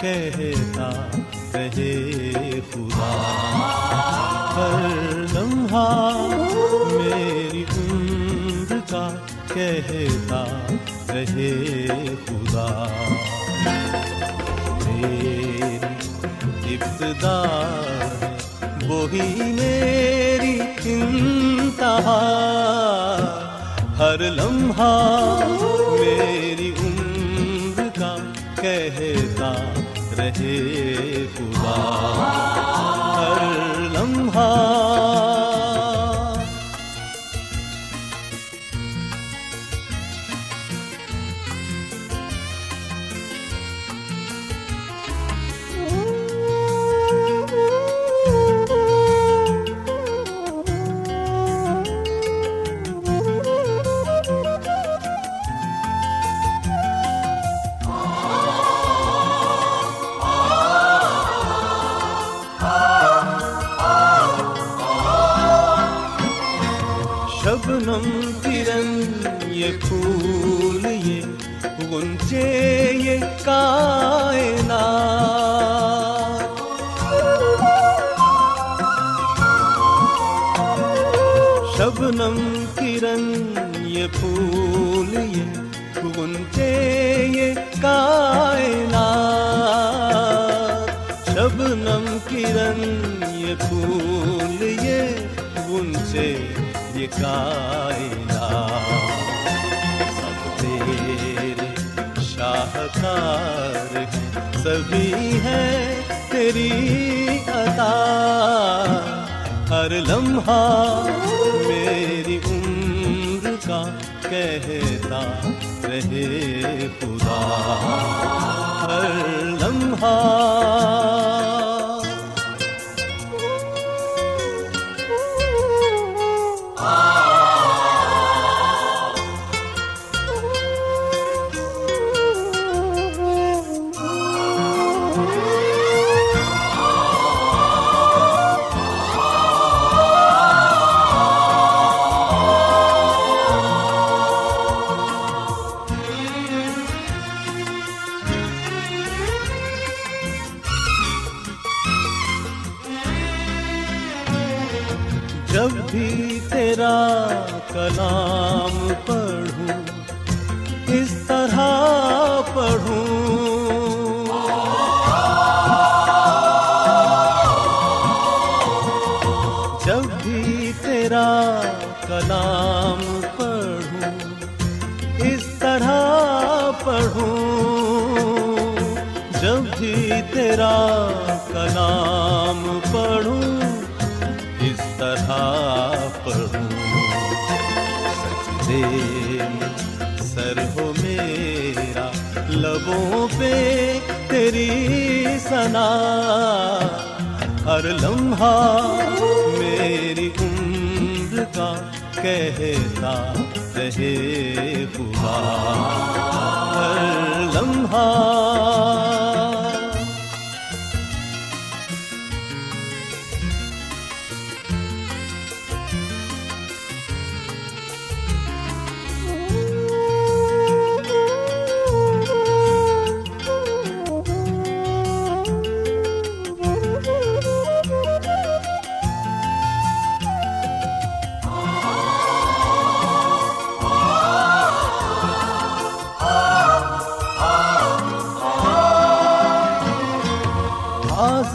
کہتا رہے خدا، ہر لمحہ میری عمر کا کہتا رہے خدا، میری ابتدا وہی میری انتہا، ہر لمحہ میری عمر کا کہتا رہے خدا، ہر لمحہ۔ شبنم ترن یہ پھول، یہ غنچے، یہ کائنات، شبنم ترن یہ پھول، یہ غنچے، یہ کائنات، شبنم ترن یہ پھول، یہ غنچے، یہ کائنات، سب تیرے شاہکار ہیں، سبھی ہیں تیری عطا، ہر لمحہ میری عمر کا کہتا رہے خدا، ہر لمحہ۔ جب بھی تیرا کلام پڑھوں، اس طرح پڑھوں، جب بھی تیرا کلام پڑھوں، اس طرح پڑھوں، جب بھی تیرا کلام پڑھوں، طرح پڑھوں، سجدے میں سر ہو میرا، لبوں پہ تیری ثنا، ہر لمحہ میری عمر کا کہتا رہے خدا، ہر لمحہ۔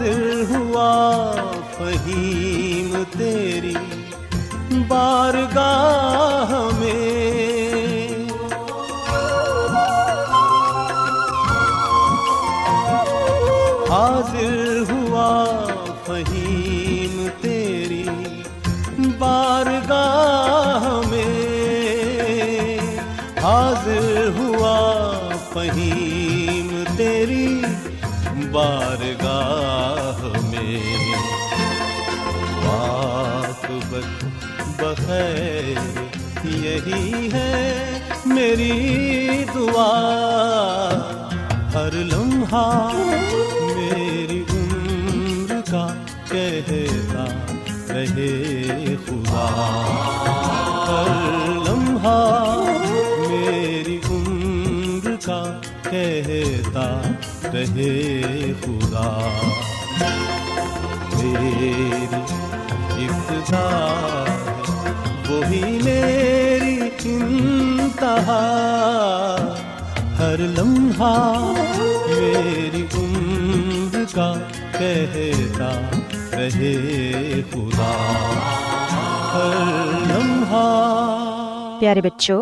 حاصل ہوا فہیم تیری بارگاہ میں، حاضر ہوا فہیم تیری بارگاہ میں، حاضر ہوا فہیم تیری بارگاہ میں، واقبت بخیر یہی ہے میری دعا، ہر لمحہ میری عمر کا کہتا رہے خدا، ہر لمحہ میری عمر کا کہتا رہے خدا، میری ابتدا وہی میری انتہا، ہر لمحہ میری عمر کا کہتا رہے خدا، ہر لمحہ۔ پیارے بچوں،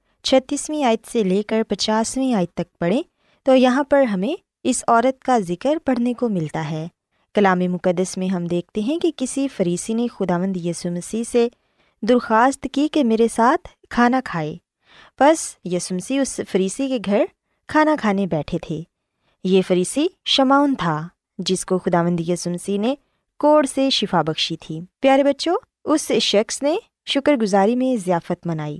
36 آیت سے لے کر 50 آیت تک پڑھیں تو یہاں پر ہمیں اس عورت کا ذکر پڑھنے کو ملتا ہے۔ کلام مقدس میں ہم دیکھتے ہیں کہ کسی فریسی نے خداوند یسوع مسیح سے درخواست کی کہ میرے ساتھ کھانا کھائے۔ بس یسوع مسیح اس فریسی کے گھر کھانا کھانے بیٹھے تھے۔ یہ فریسی شمعون تھا، جس کو خداوند یسوع مسیح نے کوڑ سے شفا بخشی تھی۔ پیارے بچوں، اس شخص نے شکر گزاری میں ضیافت منائی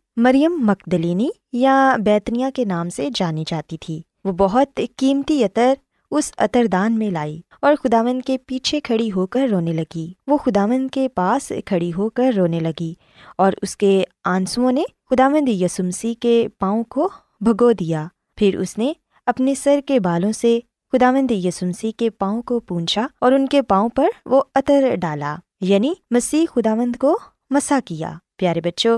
مریم مقدلینی یا بیتنیہ کے نام سے جانی جاتی تھی۔ وہ بہت قیمتی عطر اس عطردان میں لائی اور خداوند کے پیچھے کھڑی ہو کر رونے لگی۔ وہ خداوند کے پاس کھڑی ہو کر رونے لگی اور اس کے آنسوؤں نے خداوند یسوع مسیح کے پاؤں کو بھگو دیا۔ پھر اس نے اپنے سر کے بالوں سے خداوند یسوع مسیح کے پاؤں کو پونچھا اور ان کے پاؤں پر وہ عطر ڈالا، یعنی مسیح خداوند کو مسح کیا۔ پیارے بچوں،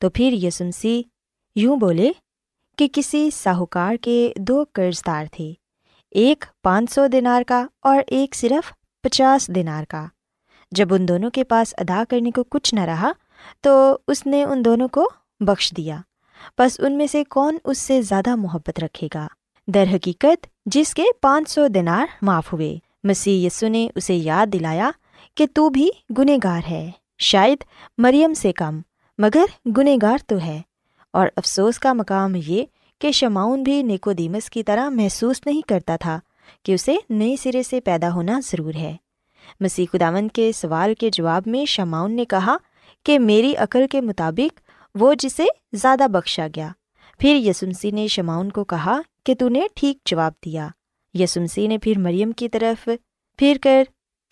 تو پھر یسوع مسیح یوں بولے کہ کسی ساہوکار کے 2 قرضدار تھے، ایک 500 دینار کا اور ایک صرف 50 دینار کا۔ جب ان دونوں کے پاس ادا کرنے کو کچھ نہ رہا تو اس نے ان دونوں کو بخش دیا۔ بس ان میں سے کون اس سے زیادہ محبت رکھے گا؟ در حقیقت جس کے 500 دینار معاف ہوئے۔ مسیح یسوع نے اسے یاد دلایا کہ تو بھی گنہگار ہے، شاید مریم سے کم، مگر گنہگار تو ہے۔ اور افسوس کا مقام یہ کہ شمعون بھی نیکودیمس کی طرح محسوس نہیں کرتا تھا کہ اسے نئے سرے سے پیدا ہونا ضرور ہے۔ مسیح خداوند کے سوال کے جواب میں شمعون نے کہا کہ میری عقل کے مطابق وہ جسے زیادہ بخشا گیا۔ پھر یسوع مسیح نے شمعون کو کہا کہ تو نے ٹھیک جواب دیا۔ یسوع مسیح نے پھر مریم کی طرف پھر کر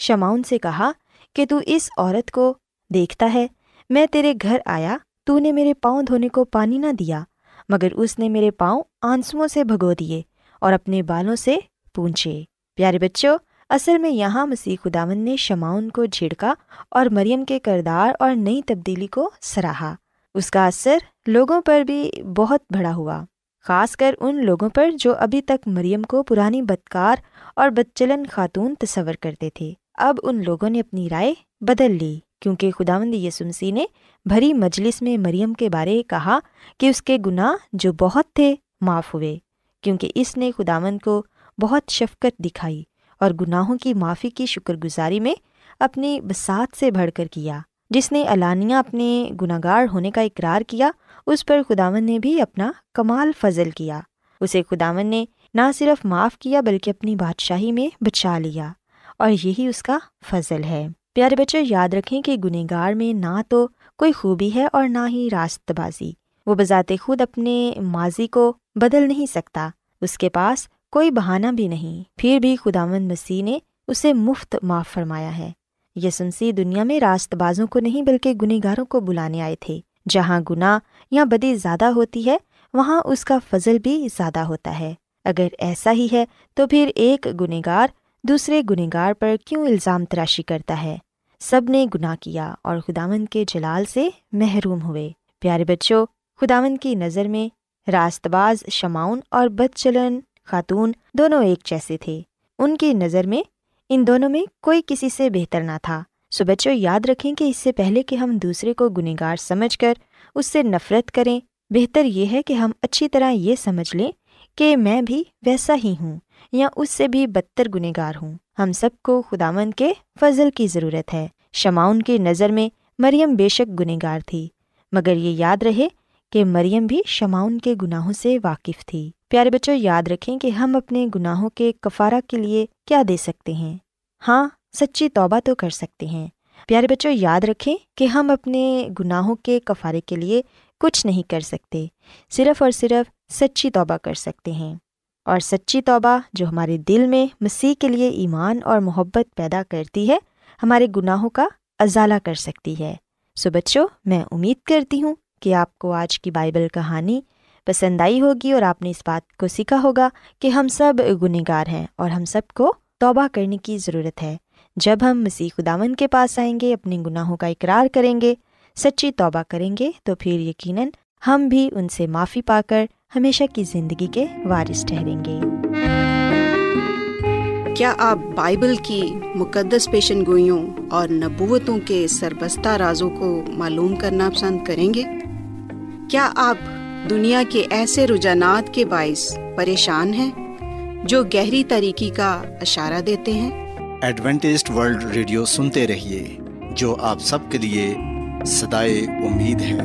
شمعون سے کہا کہ تو اس عورت کو دیکھتا ہے، میں تیرے گھر آیا، تو نے میرے پاؤں دھونے کو پانی نہ دیا، مگر اس نے میرے پاؤں آنسوؤں سے بھگو دیے اور اپنے بالوں سے پونچھے۔ پیارے بچوں، اصل میں یہاں مسیح خداوند نے شمعون کو جھڑکا اور مریم کے کردار اور نئی تبدیلی کو سراہا۔ اس کا اثر لوگوں پر بھی بہت بڑا ہوا، خاص کر ان لوگوں پر جو ابھی تک مریم کو پرانی بدکار اور بدچلن خاتون تصور کرتے تھے۔ اب ان لوگوں نے اپنی رائے بدل لی، کیونکہ خداوند یسوع مسیح نے بھری مجلس میں مریم کے بارے کہا کہ اس کے گناہ جو بہت تھے معاف ہوئے، کیونکہ اس نے خداوند کو بہت شفقت دکھائی اور گناہوں کی معافی کی شکر گزاری میں اپنی بساط سے بڑھ کر کیا۔ جس نے علانیہ اپنے گناہگار ہونے کا اقرار کیا، اس پر خداوند نے بھی اپنا کمال فضل کیا۔ اسے خداوند نے نہ صرف معاف کیا بلکہ اپنی بادشاہی میں بچا لیا، اور یہی اس کا فضل ہے۔ پیارے بچے، یاد رکھیں کہ گنہگار میں نہ تو کوئی خوبی ہے اور نہ ہی راست بازی۔ وہ بذات خود اپنے ماضی کو بدل نہیں سکتا، اس کے پاس کوئی بہانہ بھی نہیں۔ پھر بھی خداوند مسیح نے اسے مفت معاف فرمایا ہے۔ یسوع مسیح دنیا میں راست بازوں کو نہیں بلکہ گنہگاروں کو بلانے آئے تھے۔ جہاں گناہ یا بدی زیادہ ہوتی ہے، وہاں اس کا فضل بھی زیادہ ہوتا ہے۔ اگر ایسا ہی ہے تو پھر ایک گنہگار دوسرے گنہگار پر کیوں الزام تراشی کرتا ہے؟ سب نے گناہ کیا اور خداوند کے جلال سے محروم ہوئے۔ پیارے بچوں، خداوند کی نظر میں راست باز شمعون اور بد چلن خاتون دونوں ایک جیسے تھے۔ ان کی نظر میں ان دونوں میں کوئی کسی سے بہتر نہ تھا۔ سو بچوں، یاد رکھیں کہ اس سے پہلے کہ ہم دوسرے کو گنہگار سمجھ کر اس سے نفرت کریں، بہتر یہ ہے کہ ہم اچھی طرح یہ سمجھ لیں کہ میں بھی ویسا ہی ہوں یا اس سے بھی بدتر گنہگار ہوں۔ ہم سب کو خداوند کے فضل کی ضرورت ہے۔ شمعون کی نظر میں مریم بے شک گنہگار تھی، مگر یہ یاد رہے کہ مریم بھی شمعون کے گناہوں سے واقف تھی۔ پیارے بچوں، یاد رکھیں کہ ہم اپنے گناہوں کے کفارہ کے لیے کیا دے سکتے ہیں؟ ہاں، سچی توبہ تو کر سکتے ہیں۔ پیارے بچوں، یاد رکھیں کہ ہم اپنے گناہوں کے کفارے کے لیے کچھ نہیں کر سکتے، صرف اور صرف سچی توبہ کر سکتے ہیں۔ اور سچی توبہ جو ہمارے دل میں مسیح کے لیے ایمان اور محبت پیدا کرتی ہے، ہمارے گناہوں کا ازالہ کر سکتی ہے۔ سو بچوں، میں امید کرتی ہوں کہ آپ کو آج کی بائبل کہانی پسند آئی ہوگی اور آپ نے اس بات کو سیکھا ہوگا کہ ہم سب گنہگار ہیں اور ہم سب کو توبہ کرنے کی ضرورت ہے۔ جب ہم مسیح خداوند کے پاس آئیں گے، اپنے گناہوں کا اقرار کریں گے، سچی توبہ کریں گے، تو پھر یقیناً ہم بھی ان سے معافی پا کر ہمیشہ کی زندگی کے وارث ٹھہریں گے۔ کیا آپ بائبل کی مقدس پیشن گوئیوں اور نبوتوں کے سربستہ رازوں کو معلوم کرنا پسند کریں گے؟ کیا آپ دنیا کے ایسے رجحانات کے باعث پریشان ہیں جو گہری تاریکی کا اشارہ دیتے ہیں؟ ایڈوینٹسٹ ورلڈ ریڈیو سنتے رہیے، جو آپ سب کے لیے صدائے امید ہے۔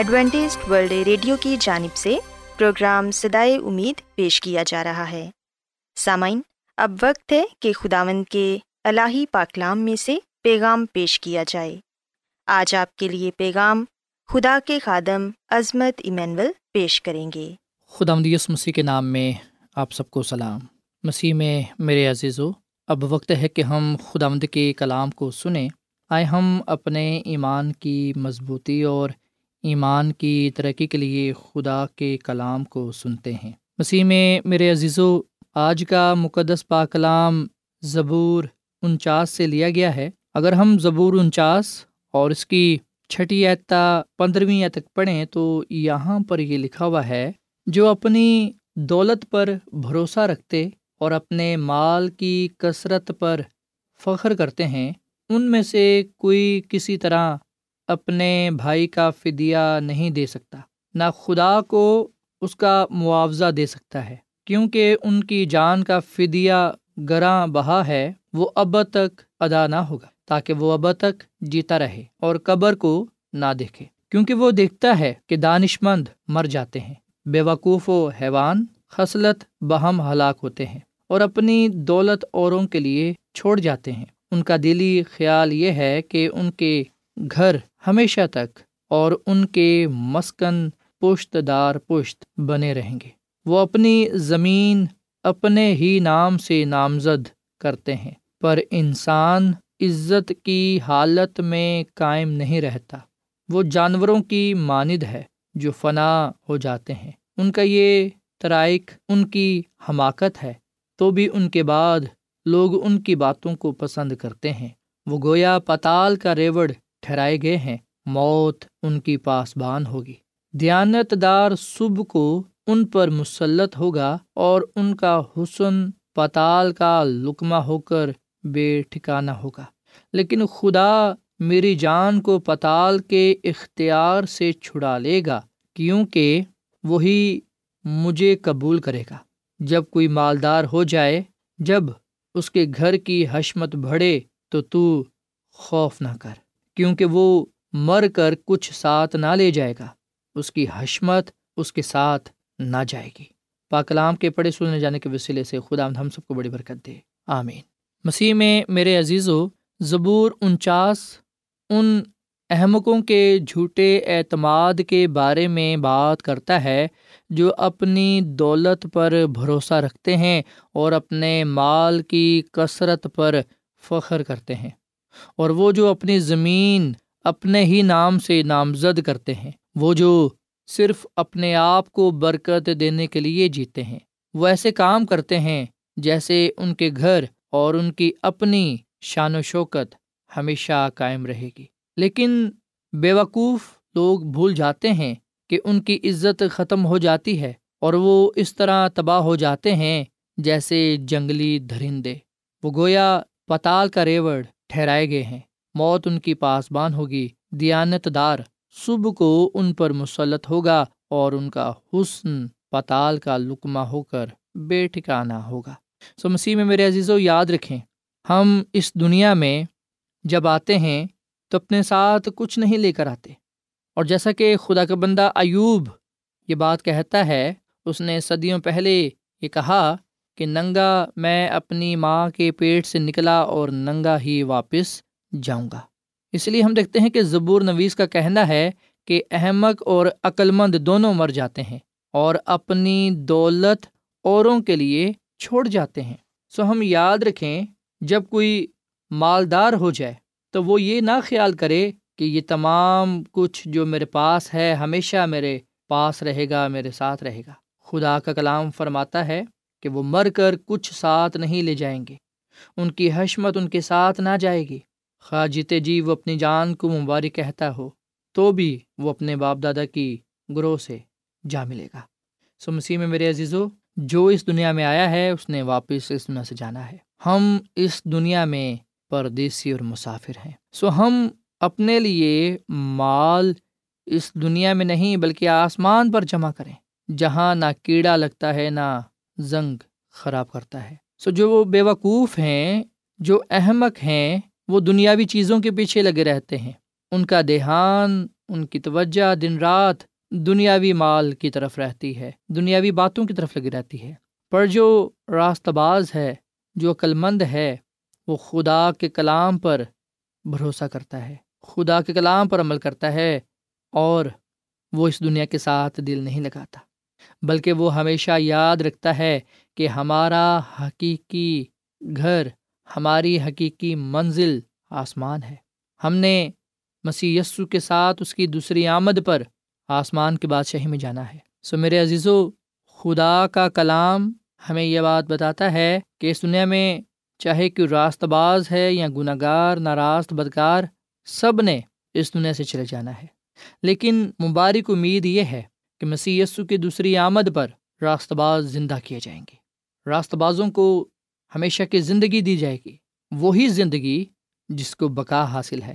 ایڈوینٹسٹ ورلڈ ریڈیو کی جانب سے پروگرام صدائے امید پیش کیا جا رہا ہے۔ سامعین، اب وقت ہے کہ خداوند کے الہی پاکلام میں سے پیغام پیش کیا جائے۔ آج آپ کے لیے پیغام خدا کے خادم عظمت ایمینول پیش کریں گے۔ خداوند یسوع مسیح کے نام میں آپ سب کو سلام۔ مسیح میں میرے عزیزو، اب وقت ہے کہ ہم خداوند کے کلام کو سنیں۔ آئے ہم اپنے ایمان کی مضبوطی اور ایمان کی ترقی کے لیے خدا کے کلام کو سنتے ہیں۔ مسیح میں میرے عزیزو، آج کا مقدس پاک کلام زبور 49 سے لیا گیا ہے۔ اگر ہم زبور 49 اور اس کی چھٹی آیت تا 15ویں آیت تک پڑھیں تو یہاں پر یہ لکھا ہوا ہے، جو اپنی دولت پر بھروسہ رکھتے اور اپنے مال کی کثرت پر فخر کرتے ہیں، ان میں سے کوئی کسی طرح اپنے بھائی کا فدیہ نہیں دے سکتا، نہ خدا کو اس کا معاوضہ دے سکتا ہے، کیونکہ ان کی جان کا فدیہ گراں بہا ہے، وہ اب تک ادا نہ ہوگا، تاکہ وہ اب تک جیتا رہے اور قبر کو نہ دیکھے، کیونکہ وہ دیکھتا ہے کہ دانشمند مر جاتے ہیں، بیوقوف و حیوان خصلت بہم ہلاک ہوتے ہیں اور اپنی دولت اوروں کے لیے چھوڑ جاتے ہیں۔ ان کا دلی خیال یہ ہے کہ ان کے گھر ہمیشہ تک اور ان کے مسکن پشت دار پشت بنے رہیں گے۔ وہ اپنی زمین اپنے ہی نام سے نامزد کرتے ہیں، پر انسان عزت کی حالت میں قائم نہیں رہتا، وہ جانوروں کی مانند ہے جو فنا ہو جاتے ہیں۔ ان کا یہ ترائک ان کی حماقت ہے، تو بھی ان کے بعد لوگ ان کی باتوں کو پسند کرتے ہیں۔ وہ گویا پتال کا ریوڑ ٹھہرائے گئے ہیں، موت ان کی پاسبان ہوگی۔ دیانت دار صبح کو ان پر مسلط ہوگا اور ان کا حسن پتال کا لقمہ ہو کر بے ٹھکانہ ہوگا، لیکن خدا میری جان کو پتال کے اختیار سے چھڑا لے گا، کیونکہ وہی مجھے قبول کرے گا۔ جب کوئی مالدار ہو جائے، جب اس کے گھر کی حشمت بڑھے، تو خوف نہ کر، کیونکہ وہ مر کر کچھ ساتھ نہ لے جائے گا، اس کی حشمت اس کے ساتھ نہ جائے گی۔ پاک کلام کے پڑھے سننے جانے کے وسیلے سے خدا ہم سب کو بڑی برکت دے، آمین۔ مسیح میں میرے عزیزو، زبور 49 ان احمقوں کے جھوٹے اعتماد کے بارے میں بات کرتا ہے جو اپنی دولت پر بھروسہ رکھتے ہیں اور اپنے مال کی کثرت پر فخر کرتے ہیں، اور وہ جو اپنی زمین اپنے ہی نام سے نامزد کرتے ہیں، وہ جو صرف اپنے آپ کو برکت دینے کے لیے جیتے ہیں، وہ ایسے کام کرتے ہیں جیسے ان کے گھر اور ان کی اپنی شان و شوکت ہمیشہ قائم رہے گی۔ لیکن بیوقوف لوگ بھول جاتے ہیں کہ ان کی عزت ختم ہو جاتی ہے، اور وہ اس طرح تباہ ہو جاتے ہیں جیسے جنگلی درندے۔ وہ گویا پتال کا ریوڑ ٹھہرائے گئے ہیں، موت ان کی پاسبان ہوگی۔ دیانت دار صبح کو ان پر مسلط ہوگا اور ان کا حسن پتال کا لقمہ ہو کر بے ٹھکانہ ہوگا۔ مسیح میں میرے عزیزو، یاد رکھیں، ہم اس دنیا میں جب آتے ہیں تو اپنے ساتھ کچھ نہیں لے کر آتے، اور جیسا کہ خدا کا بندہ ایوب یہ بات کہتا ہے، اس نے صدیوں پہلے یہ کہا کہ ننگا میں اپنی ماں کے پیٹ سے نکلا اور ننگا ہی واپس جاؤں گا۔ اس لیے ہم دیکھتے ہیں کہ زبور نویس کا کہنا ہے کہ احمق اور عقلمند دونوں مر جاتے ہیں اور اپنی دولت اوروں کے لیے چھوڑ جاتے ہیں۔ سو ہم یاد رکھیں، جب کوئی مالدار ہو جائے تو وہ یہ نہ خیال کرے کہ یہ تمام کچھ جو میرے پاس ہے ہمیشہ میرے پاس رہے گا، میرے ساتھ رہے گا۔ خدا کا کلام فرماتا ہے کہ وہ مر کر کچھ ساتھ نہیں لے جائیں گے، ان کی حشمت ان کے ساتھ نہ جائے گی، خواہ جیتے جی وہ اپنی جان کو مبارک کہتا ہو، تو بھی وہ اپنے باپ دادا کی گروہ سے جا ملے گا۔ سو مسیح میں میرے عزیزو، جو اس دنیا میں آیا ہے اس نے واپس اس دنیا سے جانا ہے۔ ہم اس دنیا میں پردیسی اور مسافر ہیں، سو ہم اپنے لیے مال اس دنیا میں نہیں بلکہ آسمان پر جمع کریں، جہاں نہ کیڑا لگتا ہے نہ زنگ خراب کرتا ہے۔ سو جو بیوقوف ہیں، جو احمق ہیں، وہ دنیاوی چیزوں کے پیچھے لگے رہتے ہیں، ان کا دھیان، ان کی توجہ دن رات دنیاوی مال کی طرف رہتی ہے، دنیاوی باتوں کی طرف لگی رہتی ہے۔ پر جو راستہ باز ہے، جو عقلمند ہے، وہ خدا کے کلام پر بھروسہ کرتا ہے، خدا کے کلام پر عمل کرتا ہے، اور وہ اس دنیا کے ساتھ دل نہیں لگاتا، بلکہ وہ ہمیشہ یاد رکھتا ہے کہ ہمارا حقیقی گھر، ہماری حقیقی منزل آسمان ہے۔ ہم نے مسیح یسوع کے ساتھ اس کی دوسری آمد پر آسمان کی بادشاہی میں جانا ہے۔ سو میرے عزیزو، خدا کا کلام ہمیں یہ بات بتاتا ہے کہ اس دنیا میں چاہے کوئی راست باز ہے یا گناہ گار، ناراست، بدکار، سب نے اس دنیا سے چلے جانا ہے، لیکن مبارک امید یہ ہے کہ مسیح یسوع کی دوسری آمد پر راست باز زندہ کیے جائیں گے، راست بازوں کو ہمیشہ کی زندگی دی جائے گی، وہی زندگی جس کو بقا حاصل ہے۔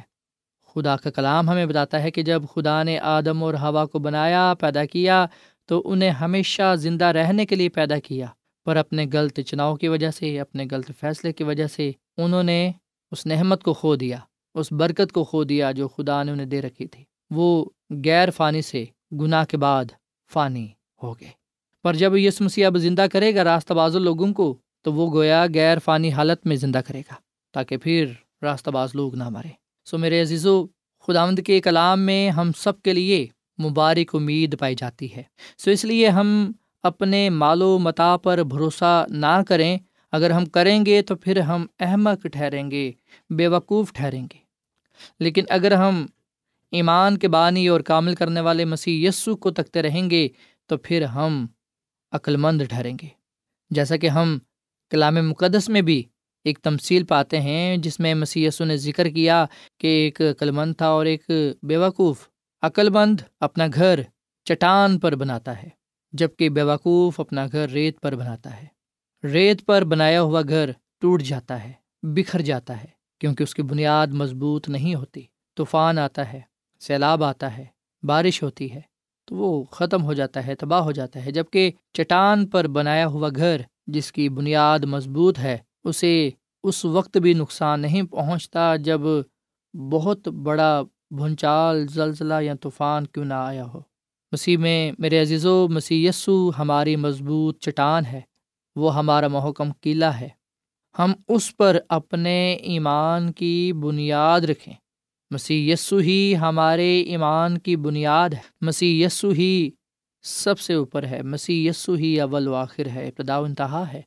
خدا کا کلام ہمیں بتاتا ہے کہ جب خدا نے آدم اور حوا کو بنایا، پیدا کیا، تو انہیں ہمیشہ زندہ رہنے کے لیے پیدا کیا، پر اپنے غلط چناؤ کی وجہ سے، اپنے غلط فیصلے کی وجہ سے انہوں نے اس نعمت کو کھو دیا، اس برکت کو کھو دیا جو خدا نے انہیں دے رکھی تھی۔ وہ غیر فانی سے گناہ کے بعد فانی ہو گئے، پر جب یسوع مسیح اب زندہ کرے گا راستہ باز لوگوں کو، تو وہ گویا غیر فانی حالت میں زندہ کرے گا تاکہ پھر راستہ باز لوگ نہ مرے۔ میرے عزیزو، خداوند کے کلام میں ہم سب کے لیے مبارک امید پائی جاتی ہے، اس لیے ہم اپنے مال و متاع پر بھروسہ نہ کریں۔ اگر ہم کریں گے تو پھر ہم احمق ٹھہریں گے، بیوقوف ٹھہریں گے، لیکن اگر ہم ایمان کے بانی اور کامل کرنے والے مسیح یسوع کو تکتے رہیں گے تو پھر ہم عقل مند ٹھہریں گے۔ جیسا کہ ہم کلام مقدس میں بھی ایک تمثیل پاتے ہیں جس میں مسیح یسوع نے ذکر کیا کہ ایک عقلمند تھا اور ایک بیوقوف۔ عقلمند اپنا گھر چٹان پر بناتا ہے، جبکہ بیوقوف اپنا گھر ریت پر بناتا ہے۔ ریت پر بنایا ہوا گھر ٹوٹ جاتا ہے، بکھر جاتا ہے، کیونکہ اس کی بنیاد مضبوط نہیں ہوتی۔ طوفان آتا ہے، سیلاب آتا ہے، بارش ہوتی ہے تو وہ ختم ہو جاتا ہے، تباہ ہو جاتا ہے، جبکہ چٹان پر بنایا ہوا گھر جس کی بنیاد مضبوط ہے اسے اس وقت بھی نقصان نہیں پہنچتا جب بہت بڑا بھونچال، زلزلہ یا طوفان کیوں نہ آیا ہو۔ مسیح میں میرے عزیزو، مسیح یسوع ہماری مضبوط چٹان ہے، وہ ہمارا محکم قلعہ ہے۔ ہم اس پر اپنے ایمان کی بنیاد رکھیں۔ مسیح یسوع ہی ہمارے ایمان کی بنیاد ہے، مسیح یسوع ہی سب سے اوپر ہے، مسیح یسوع ہی اول و آخر ہے، ابتدا و انتہا ہے۔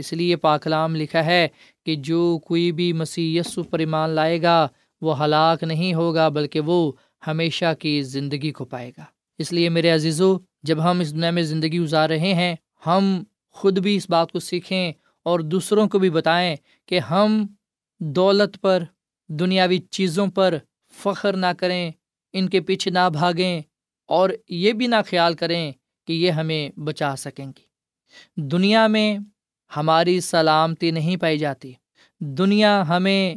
اس لیے پاک کلام لکھا ہے کہ جو کوئی بھی مسیح یسوع پر ایمان لائے گا وہ ہلاک نہیں ہوگا بلکہ وہ ہمیشہ کی زندگی کو پائے گا۔ اس لیے میرے عزیزو، جب ہم اس دنیا میں زندگی گزار رہے ہیں، ہم خود بھی اس بات کو سیکھیں اور دوسروں کو بھی بتائیں کہ ہم دولت پر، دنیاوی چیزوں پر فخر نہ کریں، ان کے پیچھے نہ بھاگیں، اور یہ بھی نہ خیال کریں کہ یہ ہمیں بچا سکیں گی۔ دنیا میں ہماری سلامتی نہیں پائی جاتی، دنیا ہمیں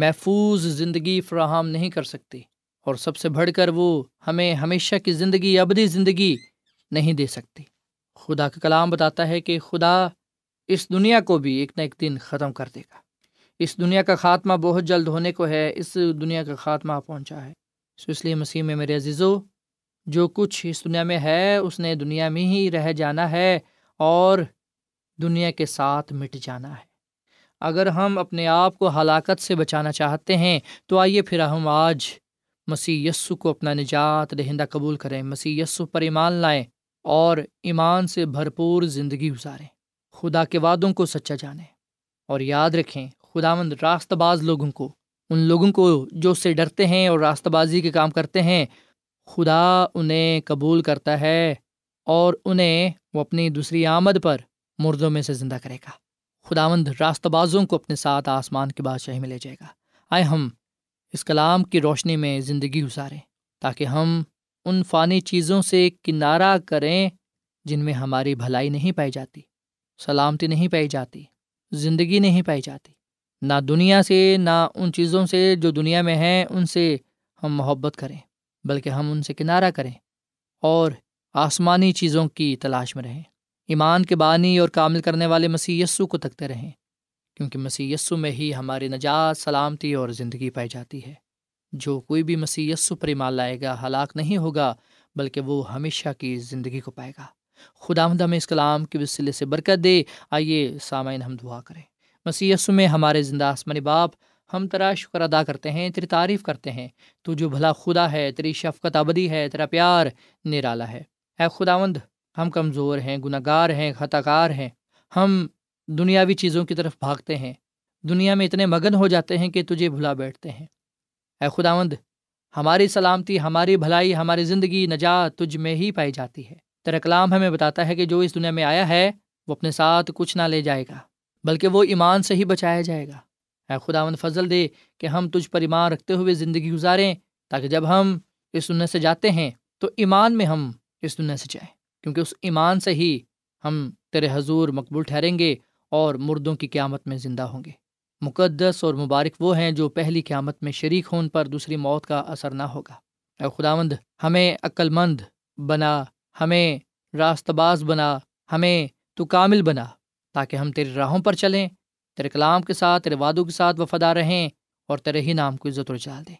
محفوظ زندگی فراہم نہیں کر سکتی، اور سب سے بڑھ کر وہ ہمیں ہمیشہ کی زندگی، ابدی زندگی نہیں دے سکتی۔ خدا کا کلام بتاتا ہے کہ خدا اس دنیا کو بھی ایک نہ ایک دن ختم کر دے گا۔ اس دنیا کا خاتمہ بہت جلد ہونے کو ہے، اس دنیا کا خاتمہ پہنچا ہے۔ اس لیے مسیح میں میرے عزیزو، جو کچھ اس دنیا میں ہے اس نے دنیا میں ہی رہ جانا ہے اور دنیا کے ساتھ مٹ جانا ہے۔ اگر ہم اپنے آپ کو ہلاکت سے بچانا چاہتے ہیں تو آئیے پھر ہم آج مسیح یسوع کو اپنا نجات دہندہ قبول کریں، مسیح یسوع پر ایمان لائیں اور ایمان سے بھرپور زندگی گزاریں، خدا کے وعدوں کو سچا جانیں۔ اور یاد رکھیں، خداوند راست باز لوگوں کو، ان لوگوں کو جو اس سے ڈرتے ہیں اور راست بازی کے کام کرتے ہیں، خدا انہیں قبول کرتا ہے اور انہیں وہ اپنی دوسری آمد پر مردوں میں سے زندہ کرے گا۔ خداوند راست بازوں کو اپنے ساتھ آسمان کی بادشاہی میں لے جائے گا۔ آئے ہم اس کلام کی روشنی میں زندگی گزاریں تاکہ ہم ان فانی چیزوں سے کنارہ کریں جن میں ہماری بھلائی نہیں پائی جاتی، سلامتی نہیں پائی جاتی، زندگی نہیں پائی جاتی۔ نہ دنیا سے، نہ ان چیزوں سے جو دنیا میں ہیں ان سے ہم محبت کریں، بلکہ ہم ان سے کنارہ کریں اور آسمانی چیزوں کی تلاش میں رہیں۔ ایمان کے بانی اور کامل کرنے والے مسیح یسوع کو تکتے رہیں، کیونکہ مسیح یسوع میں ہی ہماری نجات، سلامتی اور زندگی پائی جاتی ہے۔ جو کوئی بھی مسیح یسوع پر ایمان لائے گا ہلاک نہیں ہوگا بلکہ وہ ہمیشہ کی زندگی کو پائے گا۔ خداوند ہمیں اس کلام کے وسیلے سے برکت دے۔ آئیے سامعین ہم دعا کریں۔ مسیح یسوع میں ہمارے زندہ آسمانی باپ، ہم تیرا شکر ادا کرتے ہیں، تیری تعریف کرتے ہیں، تو جو بھلا خدا ہے، تیری شفقت ابدی ہے، تیرا پیار نرالا ہے۔ اے خداوند، ہم کمزور ہیں، گناہ گار ہیں، خطا کار ہیں، ہم دنیاوی چیزوں کی طرف بھاگتے ہیں، دنیا میں اتنے مگن ہو جاتے ہیں کہ تجھے بھلا بیٹھتے ہیں۔ اے خداوند، ہماری سلامتی، ہماری بھلائی، ہماری زندگی، نجات تجھ میں ہی پائی جاتی ہے۔ تیرا کلام ہمیں بتاتا ہے کہ جو اس دنیا میں آیا ہے وہ اپنے ساتھ کچھ نہ لے جائے گا بلکہ وہ ایمان سے ہی بچایا جائے گا۔ اے خداوند، فضل دے کہ ہم تجھ پر ایمان رکھتے ہوئے زندگی گزاریں تاکہ جب ہم اس دنیا سے جاتے ہیں تو ایمان میں ہم اس دنیا سے جائیں، کیونکہ اس ایمان سے ہی ہم تیرے حضور مقبول ٹھہریں گے اور مردوں کی قیامت میں زندہ ہوں گے۔ مقدس اور مبارک وہ ہیں جو پہلی قیامت میں شریک ہوں، پر دوسری موت کا اثر نہ ہوگا۔ اے خداوند، ہمیں عقل مند بنا، ہمیں راست باز بنا، ہمیں تو کامل بنا، تاکہ ہم تیری راہوں پر چلیں، تیرے کلام کے ساتھ، تیرے وعدوں کے ساتھ وفادار رہیں اور تیرے ہی نام کو عزت و جلال دیں۔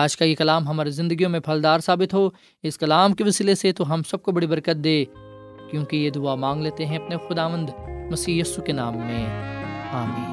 آج کا یہ کلام ہماری زندگیوں میں پھلدار ثابت ہو، اس کلام کے وسیلے سے تو ہم سب کو بڑی برکت دے، کیونکہ یہ دعا مانگ لیتے ہیں اپنے خداوند مسیح یسوع کے نام میں، آمین۔